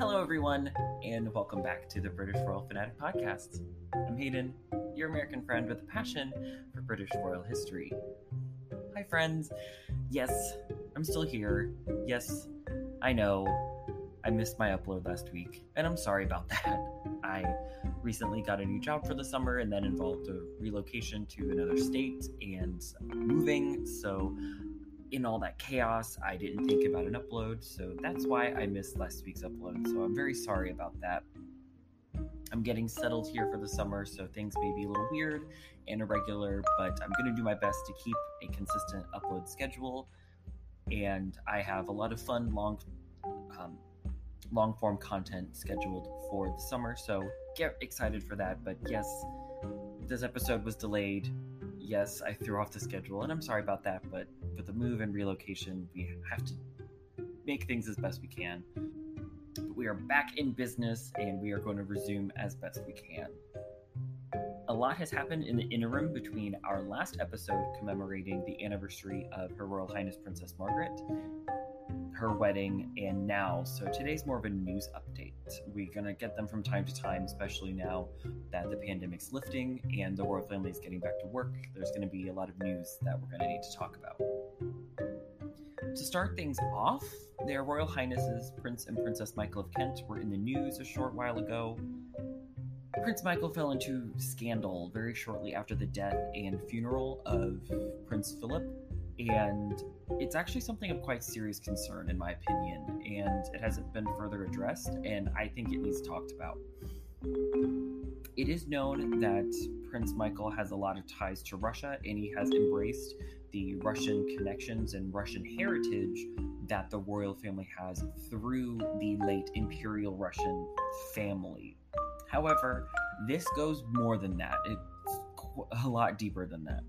Hello, everyone, and welcome back to the British Royal Fanatic Podcast. I'm Hayden, your American friend with a passion for British royal history. Hi, friends. Yes, I'm still here. Yes, I know. I missed my upload last week, and I'm sorry about that. I recently got a new job for the summer and then involved a relocation to another state and moving, so in all that chaos, I didn't think about an upload, so that's why I missed last week's upload, so I'm very sorry about that. I'm getting settled here for the summer, so things may be a little weird and irregular, but I'm going to do my best to keep a consistent upload schedule, and I have a lot of fun long-form content scheduled for the summer, so get excited for that. But yes, this episode was delayed. Yes, I threw off the schedule, and I'm sorry about that, but with the move and relocation, we have to make things as best we can. But we are back in business, and we are going to resume as best we can. A lot has happened in the interim between our last episode commemorating the anniversary of Her Royal Highness Princess Margaret, her wedding, and now. So today's more of a news update. We're going to get them from time to time, especially now that the pandemic's lifting and the royal family is getting back to work. There's going to be a lot of news that we're going to need to talk about. To start things off, their Royal Highnesses Prince and Princess Michael of Kent were in the news a short while ago. Prince Michael fell into scandal very shortly after the death and funeral of Prince Philip, and it's actually something of quite serious concern, in my opinion, and it hasn't been further addressed, and I think it needs talked about. It is known that Prince Michael has a lot of ties to Russia, and he has embraced the Russian connections and Russian heritage that the royal family has through the late Imperial Russian family. However, this goes more than that. It's a lot deeper than that.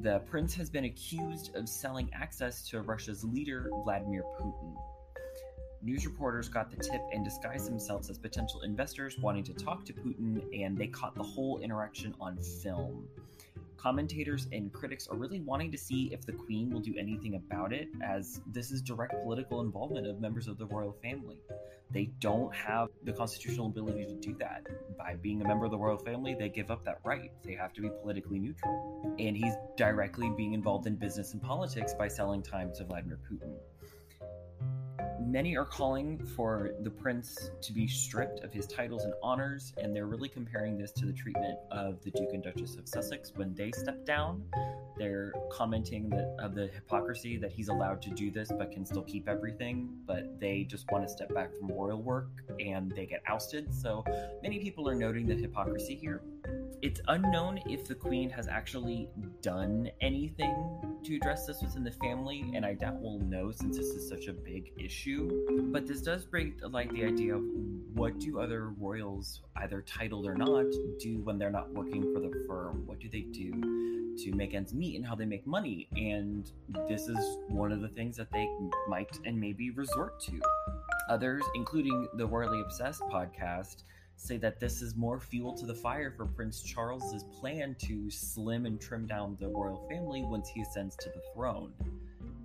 The prince has been accused of selling access to Russia's leader, Vladimir Putin. News reporters got the tip and disguised themselves as potential investors wanting to talk to Putin, and they caught the whole interaction on film. Commentators and critics are really wanting to see if the Queen will do anything about it, as this is direct political involvement of members of the royal family. They don't have the constitutional ability to do that. By being a member of the royal family, they give up that right. They have to be politically neutral. And he's directly being involved in business and politics by selling time to Vladimir Putin. Many are calling for the prince to be stripped of his titles and honors, and they're really comparing this to the treatment of the Duke and Duchess of Sussex when they stepped down. They're commenting that of the hypocrisy that he's allowed to do this but can still keep everything, but they just want to step back from royal work and they get ousted. So many people are noting the hypocrisy here. It's unknown if the Queen has actually done anything to address this within the family, and I doubt we'll know since this is such a big issue. But this does bring to light the idea of what do other royals, either titled or not, do when they're not working for the firm? What do they do to make ends meet and how they make money? And this is one of the things that they might and maybe resort to. Others, including the Royally Obsessed podcast, say that this is more fuel to the fire for Prince Charles's plan to slim and trim down the royal family once he ascends to the throne.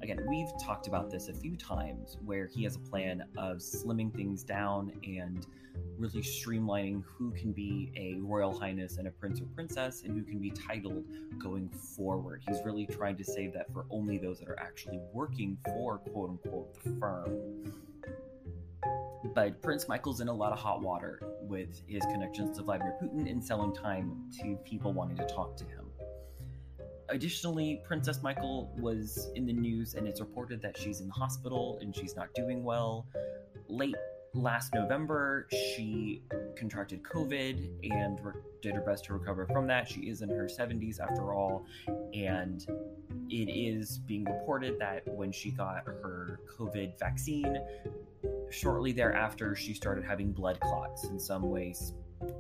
again, we've talked about this a few times, where he has a plan of slimming things down and really streamlining who can be a royal highness and a prince or princess and who can be titled going forward. He's really trying to save that for only those that are actually working for, quote unquote, the firm. But Prince Michael's in a lot of hot water with his connections to Vladimir Putin and selling time to people wanting to talk to him. Additionally, Princess Michael was in the news, and it's reported that she's in the hospital and she's not doing well. Late last November, she contracted COVID and did her best to recover from that. She is in her 70s after all, and it is being reported that when she got her COVID vaccine, shortly thereafter, she started having blood clots in some ways.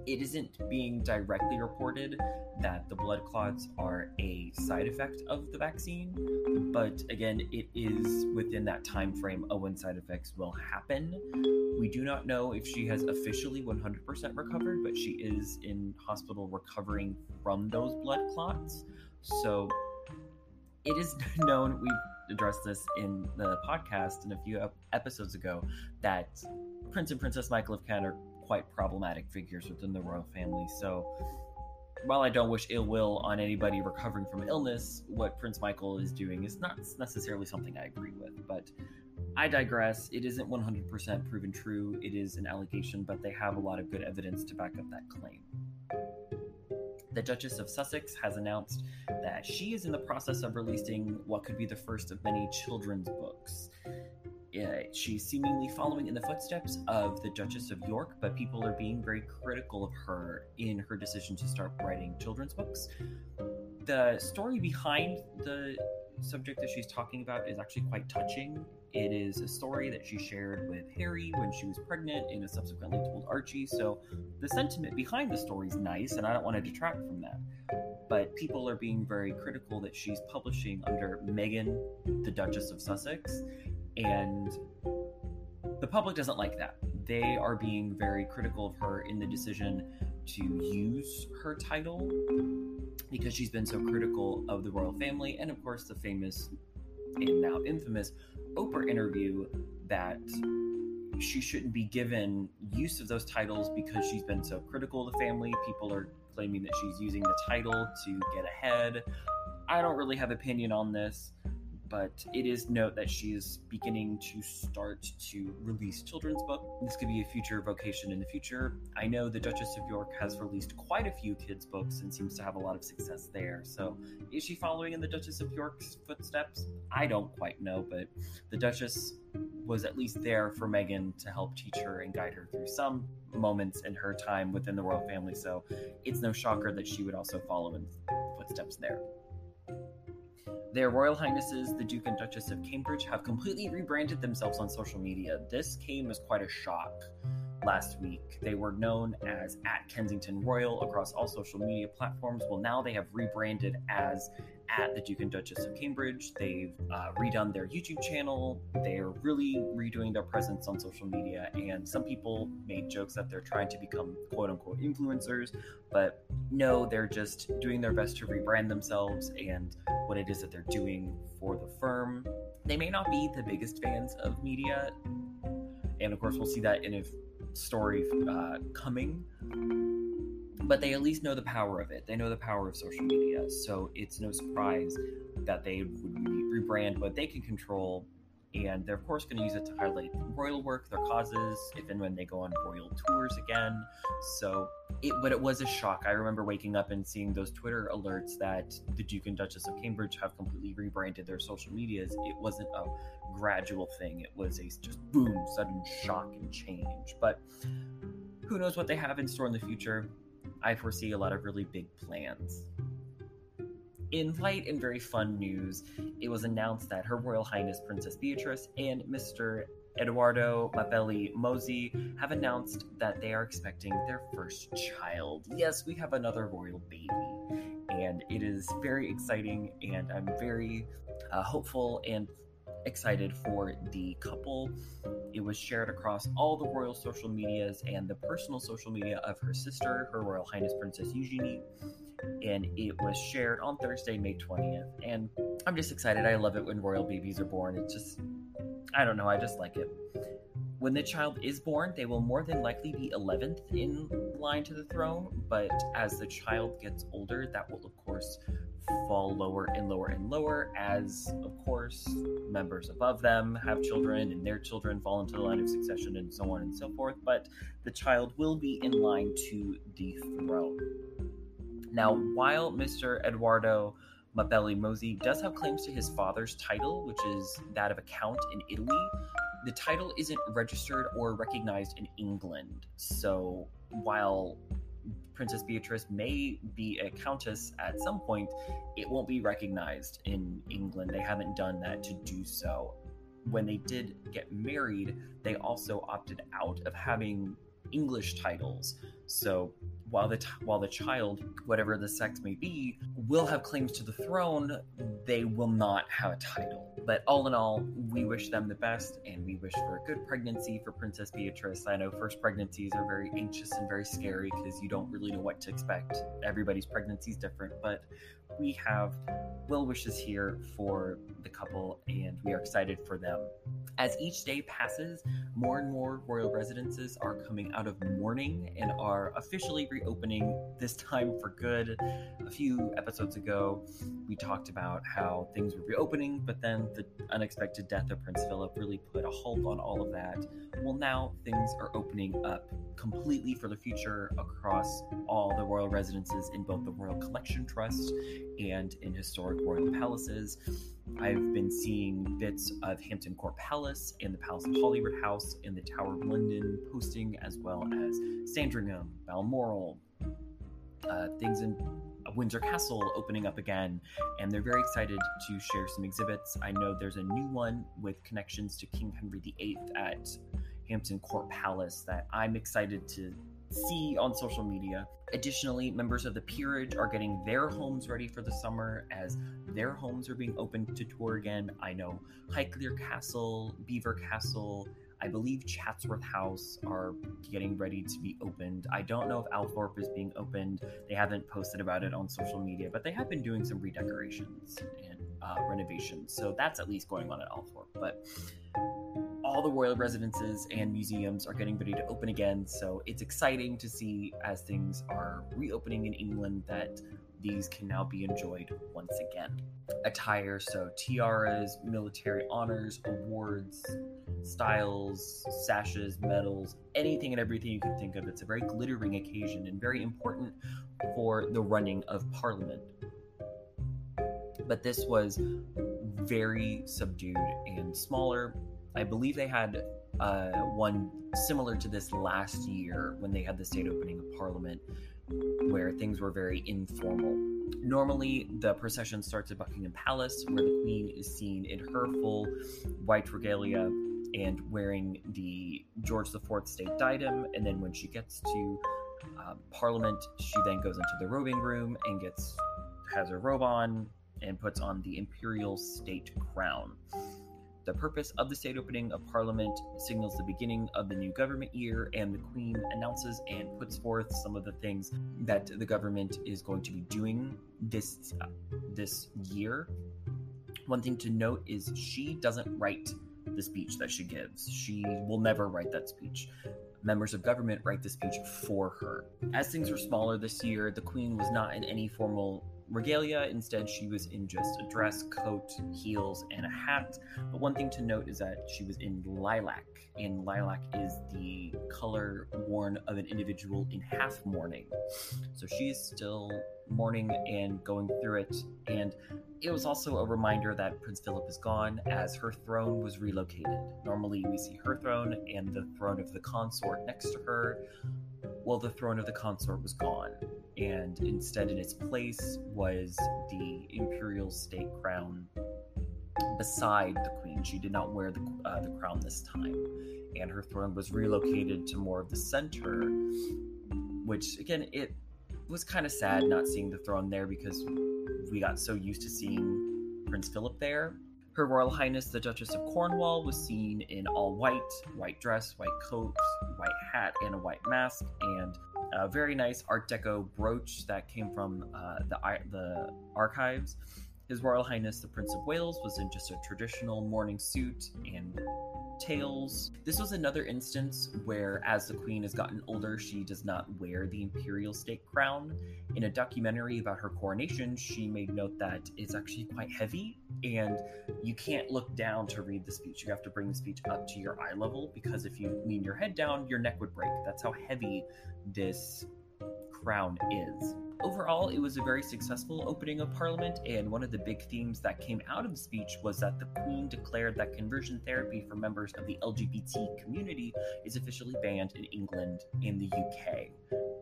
It isn't being directly reported that the blood clots are a side effect of the vaccine, but again, it is within that time frame of when side effects will happen. We do not know if she has officially 100% recovered, but she is in hospital recovering from those blood clots. So it is known, we've addressed this in the podcast and a few episodes ago, that Prince and Princess Michael of Kent are quite problematic figures within the royal family. So while I don't wish ill will on anybody recovering from illness, what Prince Michael is doing is not necessarily something I agree with, but I digress. It isn't 100% proven true. It is an allegation, but they have a lot of good evidence to back up that claim. The Duchess of Sussex has announced that she is in the process of releasing what could be the first of many children's books. She's seemingly following in the footsteps of the Duchess of York, but people are being very critical of her in her decision to start writing children's books. The story behind the subject that she's talking about is actually quite touching. It is a story that she shared with Harry when she was pregnant and has subsequently told Archie, so the sentiment behind the story is nice, and I don't want to detract from that. But people are being very critical that she's publishing under Meghan, the Duchess of Sussex, and the public doesn't like that. They are being very critical of her in the decision to use her title, because she's been so critical of the royal family, and of course the famous and now infamous Oprah interview that she shouldn't be given use of those titles because she's been so critical of the family. People are claiming that she's using the title to get ahead. I don't really have an opinion on this, but it is note that she is beginning to start to release children's books. This could be a future vocation in the future. I know the Duchess of York has released quite a few kids' books and seems to have a lot of success there. So is she following in the Duchess of York's footsteps? I don't quite know, but the Duchess was at least there for Meghan to help teach her and guide her through some moments in her time within the royal family. So it's no shocker that she would also follow in footsteps there. Their Royal Highnesses, the Duke and Duchess of Cambridge, have completely rebranded themselves on social media. This came as quite a shock last week. They were known as @KensingtonRoyal across all social media platforms. Well, now they have rebranded as @TheDukeAndDuchessOfCambridge. They've redone their YouTube channel. They're really redoing their presence on social media. And some people made jokes that they're trying to become quote-unquote influencers. But no, they're just doing their best to rebrand themselves and what it is that they're doing for the firm. They may not be the biggest fans of media. And of course, we'll see that in a story coming. But they at least know the power of it. They know the power of social media. So it's no surprise that they would rebrand what they can control. And they're, of course, going to use it to highlight royal work, their causes, if and when they go on royal tours again. So, but it was a shock. I remember waking up and seeing those Twitter alerts that the Duke and Duchess of Cambridge have completely rebranded their social medias. It wasn't a gradual thing. It was a just boom, sudden shock and change. But who knows what they have in store in the future. I foresee a lot of really big plans. In light and very fun news, it was announced that Her Royal Highness Princess Beatrice and Mr. Edoardo Mapelli Mozzi have announced that they are expecting their first child. Yes, we have another royal baby, and it is very exciting, and I'm very hopeful and excited for the couple. It was shared across all the royal social medias and the personal social media of her sister, Her Royal Highness Princess Eugenie. and it was shared on Thursday, May 20th. And I'm just excited. I love it when royal babies are born. It's just, I don't know, I just like it. When the child is born, they will more than likely be 11th in line to the throne, but as the child gets older, that will, of course, fall lower and lower and lower as, of course, members above them have children and their children fall into the line of succession and so on and so forth, but the child will be in line to the throne. Now, while Mr. Edoardo Mapelli Mozzi does have claims to his father's title, which is that of a count in Italy, the title isn't registered or recognized in England. So while Princess Beatrice may be a countess at some point, it won't be recognized in England. They haven't done that to do so. When they did get married, they also opted out of having English titles. So while the child, whatever the sex may be, will have claims to the throne, they will not have a title. But all in all, we wish them the best, and we wish for a good pregnancy for Princess Beatrice. I know first pregnancies are very anxious and very scary because you don't really know what to expect. Everybody's pregnancy is different, but we have well wishes here for the couple, and we are excited for them. As each day passes, more and more royal residences are coming out of mourning and are officially reopening, this time for good. A few episodes ago, we talked about how things were reopening, but then the unexpected death of Prince Philip really put a halt on all of that. Well, now things are opening up completely for the future across all the royal residences in both the Royal Collection Trust and in historic royal palaces. I've been seeing bits of Hampton Court Palace and the Palace of Holyrood House and the Tower of London posting, as well as Sandringham, Balmoral, things in Windsor Castle opening up again, and they're very excited to share some exhibits. I know there's a new one with connections to King Henry VIII at Hampton Court Palace that I'm excited to see on social media. Additionally, members of the peerage are getting their homes ready for the summer as their homes are being opened to tour again. I know Highclere Castle, Beaver Castle, I believe Chatsworth House are getting ready to be opened. I don't know if Althorp is being opened. They haven't posted about it on social media, but they have been doing some redecorations and renovations. So that's at least going on at Althorp. But all the royal residences and museums are getting ready to open again, so it's exciting to see as things are reopening in England that these can now be enjoyed once again. Attire, so tiaras, military honors, awards, styles, sashes, medals, anything and everything you can think of. It's a very glittering occasion and very important for the running of Parliament. But this was very subdued and smaller. I believe they had one similar to this last year when they had the state opening of Parliament, where things were very informal. Normally, the procession starts at Buckingham Palace, where the Queen is seen in her full white regalia and wearing the George IV state diadem. And then when she gets to Parliament, she then goes into the robing room and has her robe on and puts on the Imperial State Crown. The purpose of the state opening of Parliament signals the beginning of the new government year, and the Queen announces and puts forth some of the things that the government is going to be doing this year. One thing to note is she doesn't write the speech that she gives. She will never write that speech. Members of government write the speech for her. As things were smaller this year, the Queen was not in any formal regalia. Instead, she was in just a dress, coat, heels, and a hat. But one thing to note is that she was in lilac, and lilac is the color worn of an individual in half mourning. So she is still mourning and going through it. And it was also a reminder that Prince Philip is gone, as her throne was relocated. Normally, we see her throne and the throne of the consort next to her. Well, the throne of the consort was gone, and instead in its place was the Imperial State Crown beside the Queen. She did not wear the crown this time, and her throne was relocated to more of the center, which, again, it was kind of sad not seeing the throne there because we got so used to seeing Prince Philip there. Her Royal Highness the Duchess of Cornwall was seen in all white dress, white coat, white hat, and a white mask, and a very nice Art Deco brooch that came from the archives. His Royal Highness the Prince of Wales was in just a traditional morning suit and tails. This was another instance where, as the Queen has gotten older, she does not wear the Imperial State Crown. In a documentary about her coronation, she made note that it's actually quite heavy, and you can't look down to read the speech. You have to bring the speech up to your eye level, because if you lean your head down, your neck would break. That's how heavy this crown is. Overall, it was a very successful opening of Parliament, and one of the big themes that came out of the speech was that the Queen declared that conversion therapy for members of the LGBT community is officially banned in England and the UK.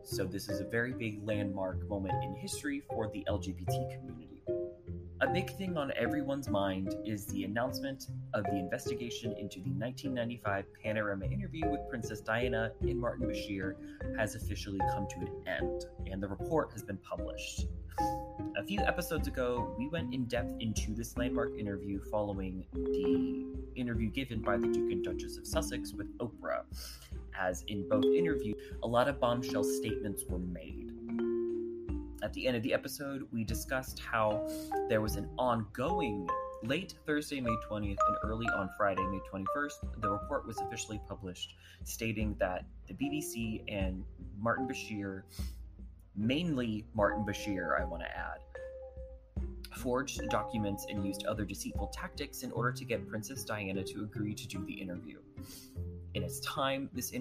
So this is a very big landmark moment in history for the LGBT community. A big thing on everyone's mind is the announcement of the investigation into the 1995 Panorama interview with Princess Diana and Martin Bashir has officially come to an end, and the report has been published. A few episodes ago, we went in depth into this landmark interview following the interview given by the Duke and Duchess of Sussex with Oprah, as in both interviews, a lot of bombshell statements were made. At the end of the episode, we discussed how there was an ongoing late Thursday, May 20th, and early on Friday, May 21st, the report was officially published, stating that the BBC and Martin Bashir, mainly Martin Bashir, I want to add, forged documents and used other deceitful tactics in order to get Princess Diana to agree to do the interview. In its time, this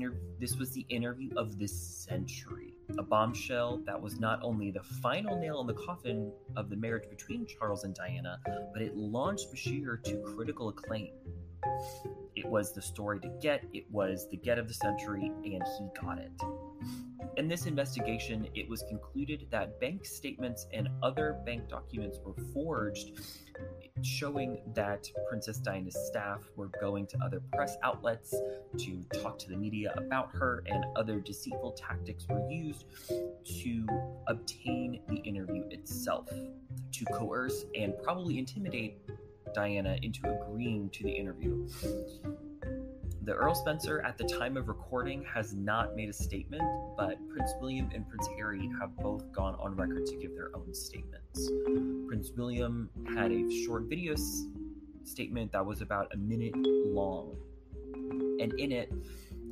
was the interview of this century. A bombshell that was not only the final nail in the coffin of the marriage between Charles and Diana, but it launched Bashir to critical acclaim. It was the story to get, it was the get of the century, and he got it. In this investigation, it was concluded that bank statements and other bank documents were forged, showing that Princess Diana's staff were going to other press outlets to talk to the media about her, and other deceitful tactics were used to obtain the interview itself, to coerce and probably intimidate Diana into agreeing to the interview. The Earl Spencer, at the time of recording, has not made a statement, but Prince William and Prince Harry have both gone on record to give their own statements. Prince William had a short video statement that was about a minute long, and in it,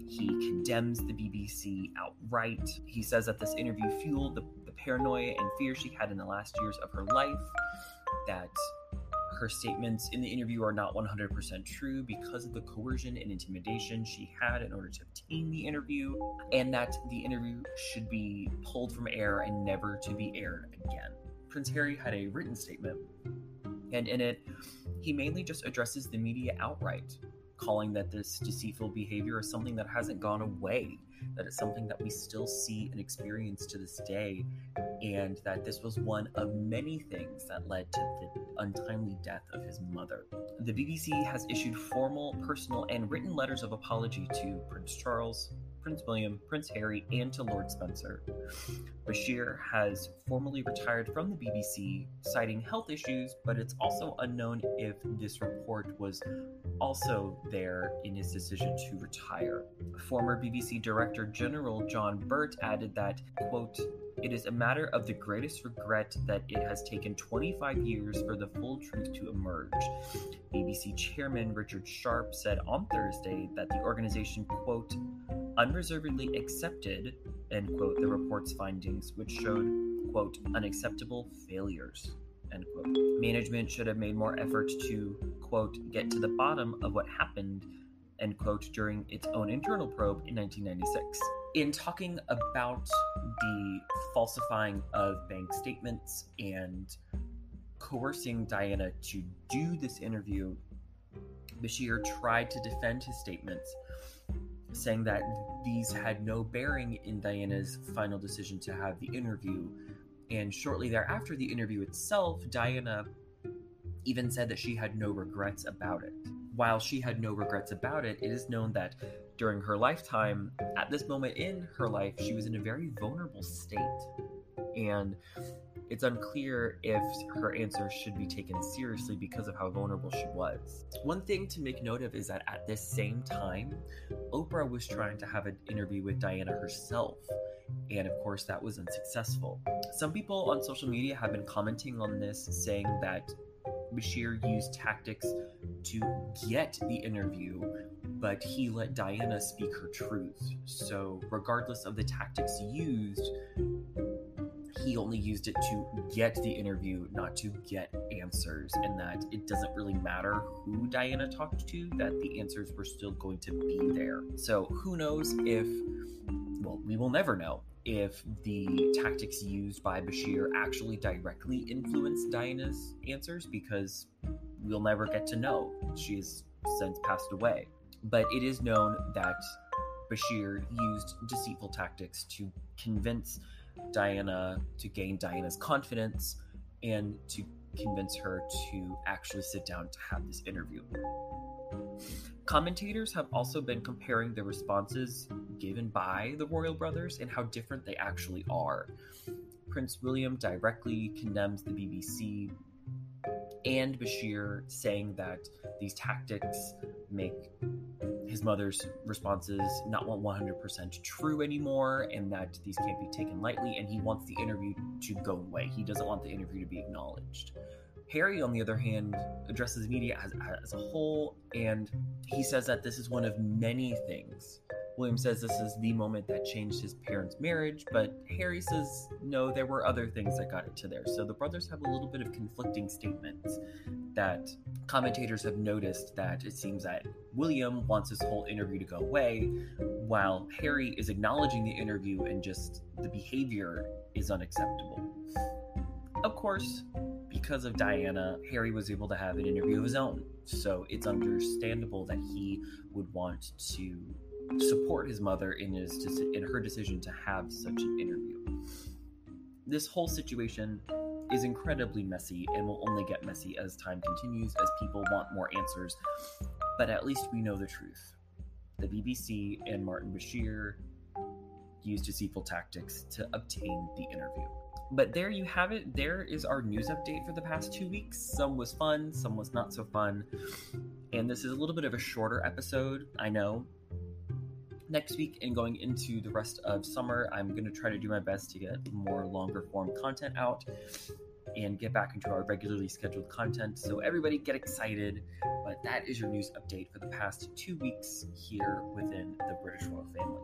he condemns the BBC outright. He says that this interview fueled the paranoia and fear she had in the last years of her life, that her statements in the interview are not 100% true because of the coercion and intimidation she had in order to obtain the interview, and that the interview should be pulled from air and never to be aired again. Prince Harry had a written statement, and in it, he mainly just addresses the media outright, calling that this deceitful behavior is something that hasn't gone away, that it's something that we still see and experience to this day, and that this was one of many things that led to the untimely death of his mother. The BBC has issued formal, personal, and written letters of apology to Prince Charles, Prince William, Prince Harry, and to Lord Spencer. Bashir has formally retired from the BBC, citing health issues, but it's also unknown if this report was also there in his decision to retire. Former BBC Director General John Burt added that, quote, "It is a matter of the greatest regret that it has taken 25 years for the full truth to emerge." BBC Chairman Richard Sharp said on Thursday that the organization, quote, "unreservedly accepted," end quote, the report's findings, which showed, quote, "unacceptable failures," end quote. Management should have made more effort to, quote, "get to the bottom of what happened," end quote, during its own internal probe in 1996. In talking about the falsifying of bank statements and coercing Diana to do this interview, Bashir tried to defend his statements, saying that these had no bearing in Diana's final decision to have the interview. And shortly thereafter the interview itself, Diana even said that she had no regrets about it. While she had no regrets about it, it is known that during her lifetime, at this moment in her life, she was in a very vulnerable state. And it's unclear if her answer should be taken seriously because of how vulnerable she was. One thing to make note of is that at this same time, Oprah was trying to have an interview with Diana herself, And of course, that was unsuccessful. Some people on social media have been commenting on this, saying that Bashir used tactics to get the interview, but he let Diana speak her truth. So regardless of the tactics used, he only used it to get the interview, not to get answers, and that it doesn't really matter who Diana talked to, that the answers were still going to be there. So who knows if, well, we will never know if the tactics used by Bashir actually directly influenced Diana's answers, because we'll never get to know. She has since passed away. But it is known that Bashir used deceitful tactics to convince Diana, to gain Diana's confidence, and to convince her to actually sit down to have this interview. Commentators have also been comparing the responses given by the royal brothers and how different they actually are. Prince William directly condemns the BBC and Bashir, saying that these tactics make his mother's responses not 100% true anymore, and that these can't be taken lightly, and he wants the interview to go away. He doesn't want the interview to be acknowledged. Harry, on the other hand, addresses media as a whole, and he says that this is one of many things. William says this is the moment that changed his parents' marriage, but Harry says, no, there were other things that got it to there. So the brothers have a little bit of conflicting statements that commentators have noticed, that it seems that William wants this whole interview to go away, while Harry is acknowledging the interview and just the behavior is unacceptable. Of course, because of Diana, Harry was able to have an interview of his own, so it's understandable that he would want to support his mother in her decision to have such an interview. This whole situation is incredibly messy and will only get messy as time continues, as people want more answers. But at least we know the truth. The BBC and Martin Bashir used deceitful tactics to obtain the interview. But there you have it. There is our news update for the past 2 weeks. Some was fun, some was not so fun. And this is a little bit of a shorter episode, I know. Next week and going into the rest of summer, I'm going to try to do my best to get more longer form content out and get back into our regularly scheduled content. So everybody get excited. But that is your news update for the past 2 weeks here within the British Royal family.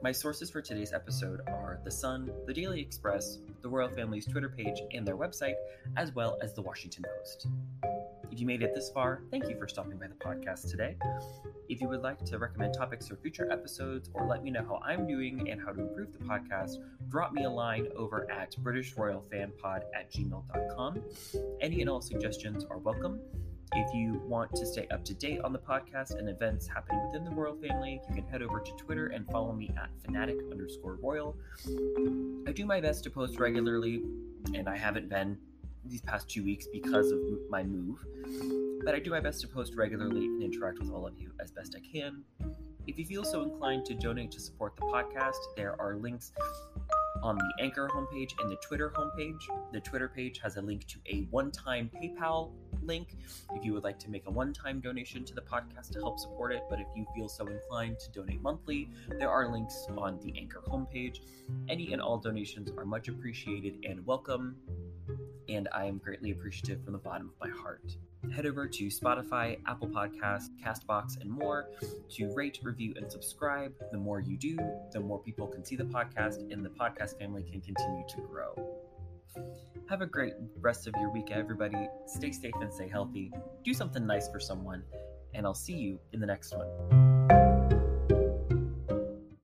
My sources for today's episode are The Sun, The Daily Express, the Royal Family's Twitter page and their website, as well as The Washington Post. If you made it this far, thank you for stopping by the podcast today. If you would like to recommend topics for future episodes or let me know how I'm doing and how to improve the podcast, drop me a line over at BritishRoyalFanPod@gmail.com. Any and all suggestions are welcome. If you want to stay up to date on the podcast and events happening within the royal family, you can head over to Twitter and follow me at @Fanatic_Royal. I do my best to post regularly, and I haven't been these past 2 weeks because of my move, but I do my best to post regularly and interact with all of you as best I can. If you feel so inclined to donate to support the podcast, there are links on the Anchor homepage and the Twitter homepage. The Twitter page has a link to a one-time PayPal link if you would like to make a one-time donation to the podcast to help support it. But if you feel so inclined to donate monthly, there are links on the Anchor homepage. Any and all donations are much appreciated and welcome, and I am greatly appreciative from the bottom of my heart. Head over to Spotify, Apple Podcasts, CastBox, and more to rate, review, and subscribe. The more you do, the more people can see the podcast, and the podcast family can continue to grow. Have a great rest of your week, everybody. Stay safe and stay healthy. Do something nice for someone, and I'll see you in the next one.